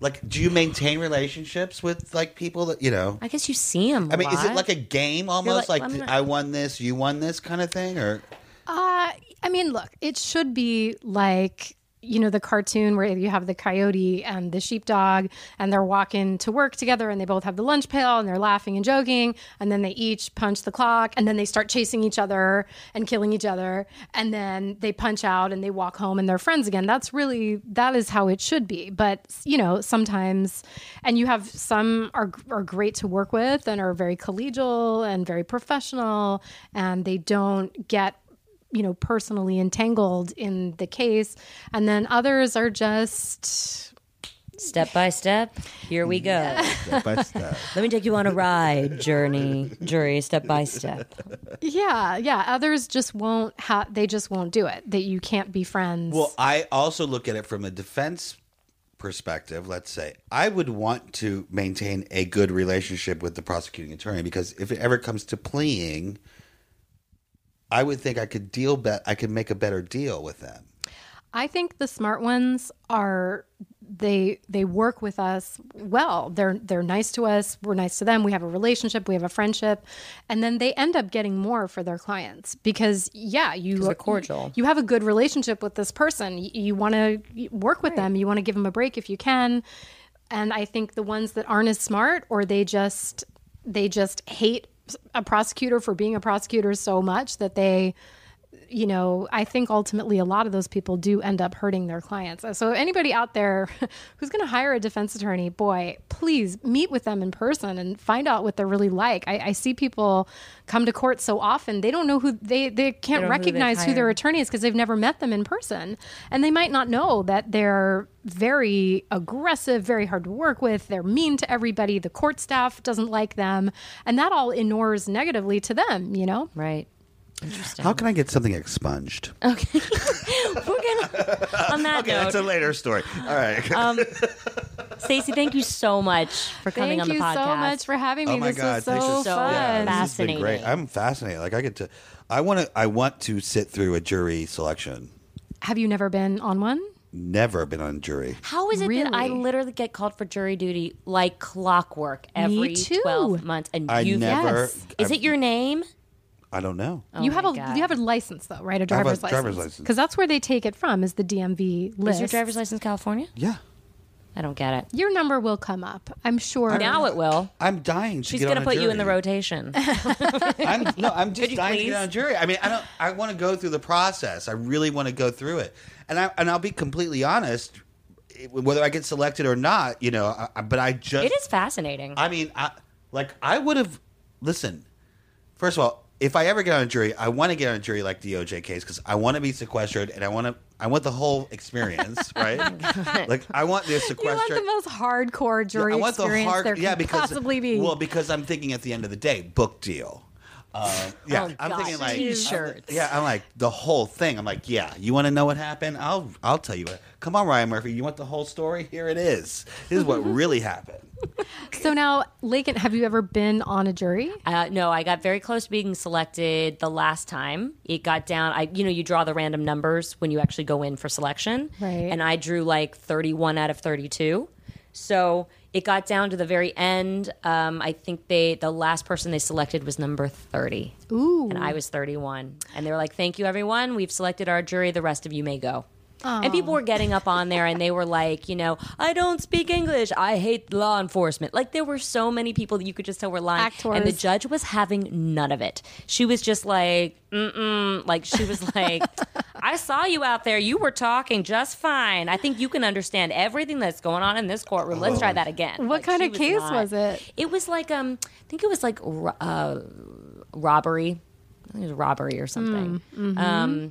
Like, do you maintain relationships with, like, people that, you know? I guess you see them a lot. Is it like a game almost? Like, I won this, you won this kind of thing? Or, I mean, look, it should be like, you know, the cartoon where you have the coyote and the sheepdog, and they're walking to work together, and they both have the lunch pail, and they're laughing and joking, and then they each punch the clock, and then they start chasing each other and killing each other, and then they punch out and they walk home and they're friends again. That is how it should be. But, you know, sometimes, and you have some are great to work with and are very collegial and very professional, and they don't get, you know, personally entangled in the case. And then others are just... Step by step, here we go. Yeah. Step by step. Let me take you on a ride, jury, step by step. Yeah. Others just won't they just won't do it, that you can't be friends. Well, I also look at it from a defense perspective, let's say. I would want to maintain a good relationship with the prosecuting attorney, because if it ever comes to pleading... I would think I could make a better deal with them. I think the smart ones are they work with us well. They're nice to us, we're nice to them, we have a relationship, we have a friendship, and then they end up getting more for their clients because you're cordial. You have a good relationship with this person. You want to work with them, you want to give them a break if you can. And I think the ones that aren't as smart, or they just hate a prosecutor for being a prosecutor so much that they you know, I think ultimately a lot of those people do end up hurting their clients. So anybody out there who's going to hire a defense attorney, boy, please meet with them in person and find out what they're really like. I see people come to court so often, they don't know who they can't recognize who their attorney is because they've never met them in person. And they might not know that they're very aggressive, very hard to work with. They're mean to everybody. The court staff doesn't like them. And that all inures negatively to them, you know? Right. Interesting. How can I get something expunged? Okay. On that note. That's a later story. All right. Stacey, thank you so much for coming on the podcast. Thank you so much for having me. Oh my God, this was so fun. Yeah, fascinating. This has been great. I'm fascinated. Like I want to sit through a jury selection. Have you never been on one? Never been on jury. How is it that I literally get called for jury duty like clockwork every 12 months and Is it your name? I don't know. You have a license though, right? A driver's license. Because that's where they take it from, is the DMV list. Is your driver's license California? Yeah. I don't get it. Your number will come up, I'm sure. Now it will. I'm dying to She's get gonna on a put jury. You in the rotation. I'm just dying to get on a jury. I mean, I want to go through the process. I really want to go through it. And I'll be completely honest, whether I get selected or not, you know, It is fascinating. I mean, first of all, if I ever get on a jury, I want to get on a jury like the OJ case because I want to be sequestered and I want the whole experience, right? Like I want this sequestered. You want the most hardcore jury experience there could possibly be. Well, because I'm thinking at the end of the day, book deal. Thinking like T-shirts. I'm like the whole thing. I'm like, yeah, you want to know what happened? I'll tell you what. Come on, Ryan Murphy. You want the whole story? Here it is. This is what really happened. So now, Laken, have you ever been on a jury? No, I got very close to being selected the last time. It got down. You draw the random numbers when you actually go in for selection, right? And I drew like 31 out of 32. So it got down to the very end. I think the last person they selected was number 30. Ooh. And I was 31. And they were like, thank you, everyone. We've selected our jury. The rest of you may go. Aww. And people were getting up on there and they were like, you know, I don't speak English. I hate law enforcement. Like there were so many people that you could just tell were lying. Actors. And the judge was having none of it. She was just like, like she was like, I saw you out there. You were talking just fine. I think you can understand everything that's going on in this courtroom. Let's try that again. What kind of case was it? It was like, I think it was like robbery. I think it was robbery or something. Mm-hmm.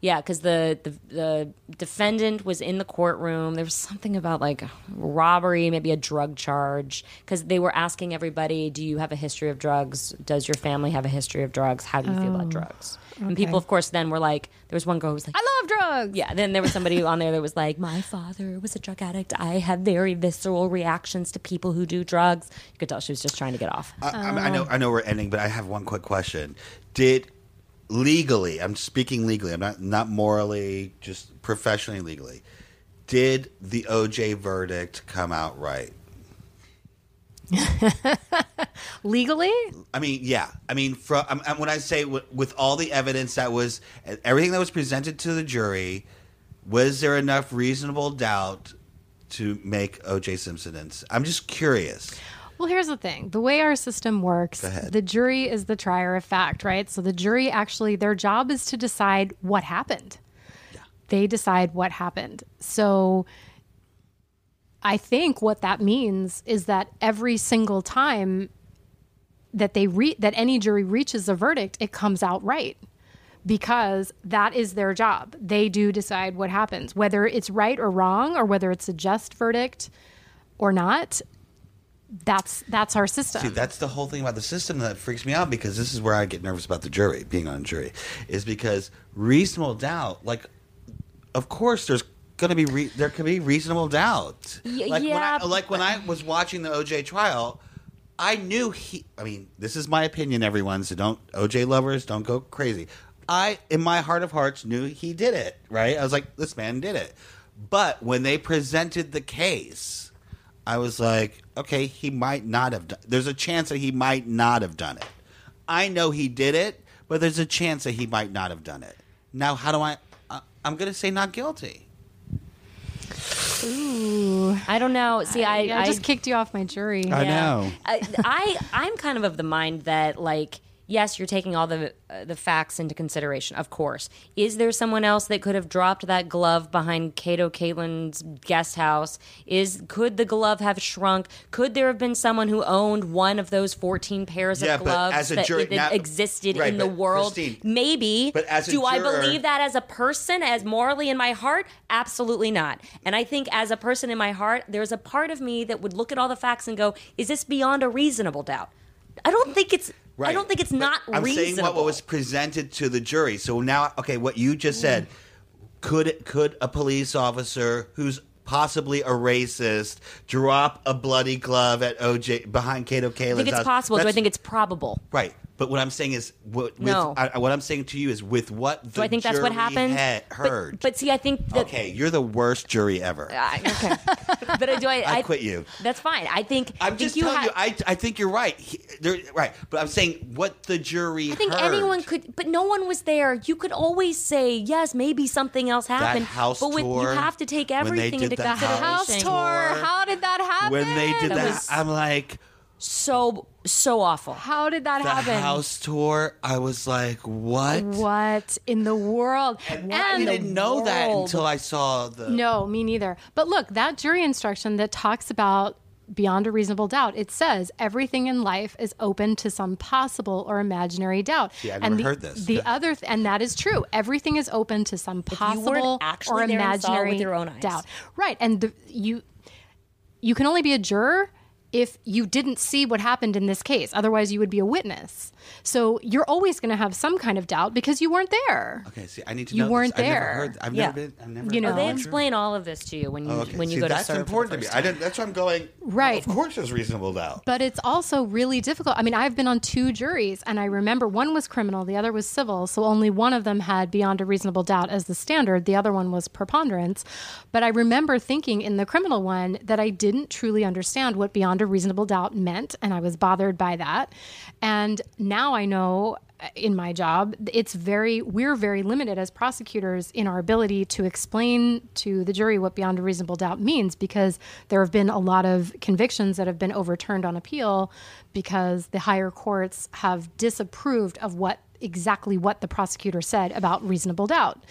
Yeah, because the defendant was in the courtroom. There was something about like robbery, maybe a drug charge. Because they were asking everybody, do you have a history of drugs? Does your family have a history of drugs? How do you feel about drugs? Okay. And people, of course, then were like, there was one girl who was like, I love drugs. Yeah, then there was somebody on there that was like, my father was a drug addict. I have very visceral reactions to people who do drugs. You could tell she was just trying to get off. I know we're ending, but I have one quick question. Legally, I'm speaking legally. I'm not morally, just professionally legally. Did the OJ verdict come out right? Legally? I mean, yeah. I mean, when I say with all the evidence that was, everything that was presented to the jury, was there enough reasonable doubt to make OJ Simpson innocent? I'm just curious. Well, here's the thing. The way our system works, the jury is the trier of fact, right? So the jury actually, their job is to decide what happened. Yeah. They decide what happened. So I think what that means is that every single time that that any jury reaches a verdict, it comes out right. Because that is their job. They do decide what happens, whether it's right or wrong or whether it's a just verdict or not. That's our system. See, that's the whole thing about the system that freaks me out, because this is where I get nervous about the jury, being on jury, is because reasonable doubt, like, of course there's going to be there could be reasonable doubt. When I was watching the OJ trial, I knew this is my opinion, everyone, so don't, OJ lovers, don't go crazy. I, in my heart of hearts, knew he did it, right? I was like, this man did it. But when they presented the case, I was like, okay, he might not have done. There's a chance that he might not have done it. I know he did it, but there's a chance that he might not have done it. Now, how do I'm going to say not guilty. Ooh, I don't know. See, I just kicked you off my jury. I know. I'm kind of the mind that like yes, you're taking all the facts into consideration, of course. Is there someone else that could have dropped that glove behind Kato Kaelin's guest house? Could the glove have shrunk? Could there have been someone who owned one of those 14 pairs of gloves existed in the world? Christine, maybe. But as a juror, I believe that as a person, as morally in my heart? Absolutely not. And I think as a person in my heart, there's a part of me that would look at all the facts and go, is this beyond a reasonable doubt? I don't think it's... Right. I don't think it's not reasonable. I'm saying what was presented to the jury. So now, okay, what you just said, could a police officer who's possibly a racist drop a bloody glove at OJ behind Kato Kaelin's house? I think it's possible. Do I think it's probable? Right. But what I'm saying is, what I'm saying to you is, with what the I think jury that's what happened? Heard. But see, I think that... Okay, you're the worst jury ever. Okay. But do I quit you. That's fine. I think... I think you're right. Right. But I'm saying what the jury heard. I think anyone could... But no one was there. You could always say, yes, maybe something else happened. That house tour. You have to take everything into consideration. The house tour. How did that happen? When they did that, I'm like... So awful. How did that happen? The house tour, I was like, what? What in the world? I didn't know that until I saw the... No, me neither. But look, that jury instruction that talks about beyond a reasonable doubt, it says everything in life is open to some possible or imaginary doubt. Yeah, I've never heard this. And that is true. Everything is open to some possible or imaginary with your own eyes. Doubt. Right, and you can only be a juror if you didn't see what happened in this case. Otherwise, you would be a witness. So you're always going to have some kind of doubt because you weren't there. Okay, see, I need to know. You weren't there. I've never heard. I've never been. You know, they explain all of this to you when you go to serve. That's important to me. That's why I'm going. Right. Well, of course, there's reasonable doubt. But it's also really difficult. I mean, I've been on two juries, and I remember one was criminal, the other was civil. So only one of them had beyond a reasonable doubt as the standard. The other one was preponderance. But I remember thinking in the criminal one that I didn't truly understand what beyond a reasonable doubt meant, and I was bothered by that. And now I know in my job, we're very limited as prosecutors in our ability to explain to the jury what beyond a reasonable doubt means, because there have been a lot of convictions that have been overturned on appeal because the higher courts have disapproved of exactly what the prosecutor said about reasonable doubt.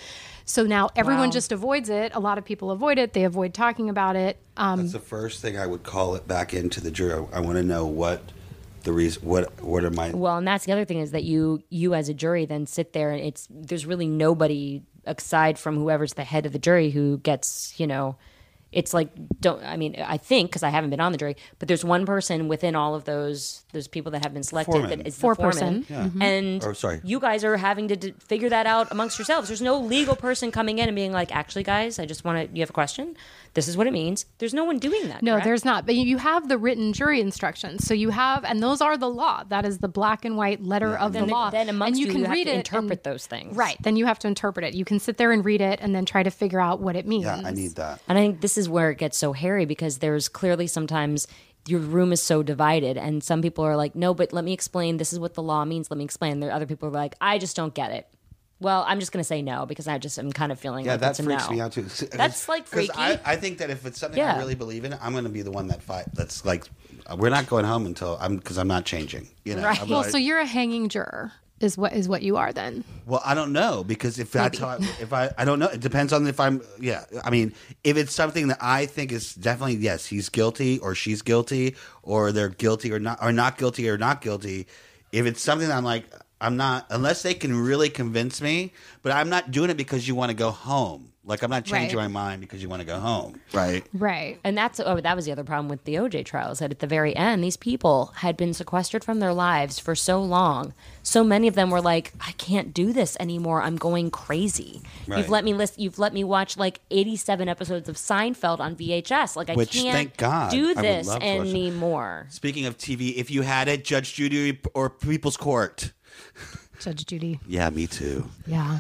So now everyone just avoids it. A lot of people avoid it. They avoid talking about it. That's the first thing I would call it back into the jury. I want to know what the reason. What are my... Well, and that's the other thing is that you as a jury then sit there, and there's really nobody aside from whoever's the head of the jury who gets, you know. It's like, I think, because I haven't been on the jury, but there's one person within all of those people that have been selected that is the foreman. Yeah. Mm-hmm. And you guys are having to figure that out amongst yourselves. There's no legal person coming in and being like, actually, guys, you have a question? This is what it means. There's no one doing that. No, correct? There's not. But you have the written jury instructions. So you have, and those are the law. That is the black and white letter of the law. Then amongst you can read it and interpret those things. Right. Then you have to interpret it. You can sit there and read it and then try to figure out what it means. Yeah, I need that. And I think this is where it gets so hairy, because there's clearly sometimes your room is so divided, and some people are like, no, but let me explain. This is what the law means. Let me explain. There are other people who are like, I just don't get it. Well, I'm just going to say no, because I'm kind of feeling like it's a no. Yeah, that freaks me out too. That's like freaky. Because I think that if it's something I really believe in, I'm going to be the one that fight. That's like, we're not going home because I'm not changing. You know? Right. So you're a hanging juror is what you are then. Well, I don't know, because if that's how I don't know. It depends on if I'm, I mean, if it's something that I think is definitely, yes, he's guilty or she's guilty, or they're guilty or not guilty. If it's something that I'm like, I'm not, unless they can really convince me, but I'm not doing it because you want to go home. Like, I'm not changing my mind because you want to go home. Right. Right. And that was the other problem with the OJ trials, that at the very end, these people had been sequestered from their lives for so long. So many of them were like, I can't do this anymore. I'm going crazy. Right. You've let me watch like 87 episodes of Seinfeld on VHS. Like, which, I can't thank God, do this anymore. Speaking of TV, if you had it, Judge Judy or People's Court. Judge Judy. Yeah, me too. Yeah.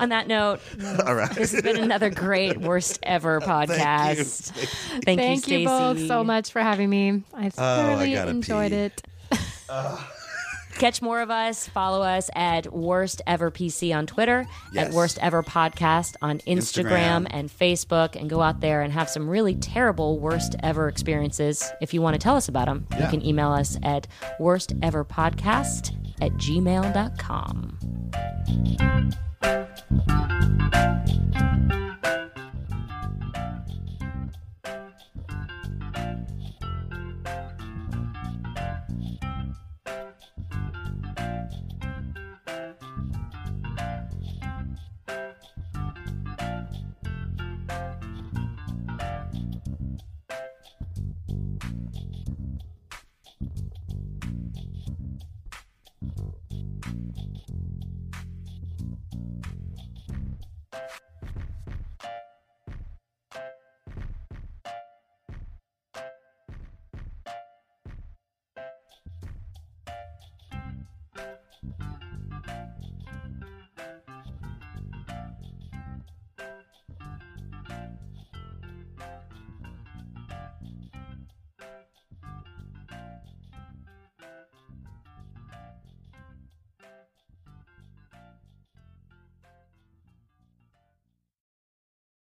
On that note, all right. This has been another great Worst Ever podcast. Thank you, Stacey. Both so much for having me. I've thoroughly enjoyed it. Catch more of us. Follow us at Worst Ever PC on Twitter, at Worst Ever Podcast on Instagram and Facebook, and go out there and have some really terrible Worst Ever experiences. If you want to tell us about them, you can email us at Worst Ever Podcast @gmail.com.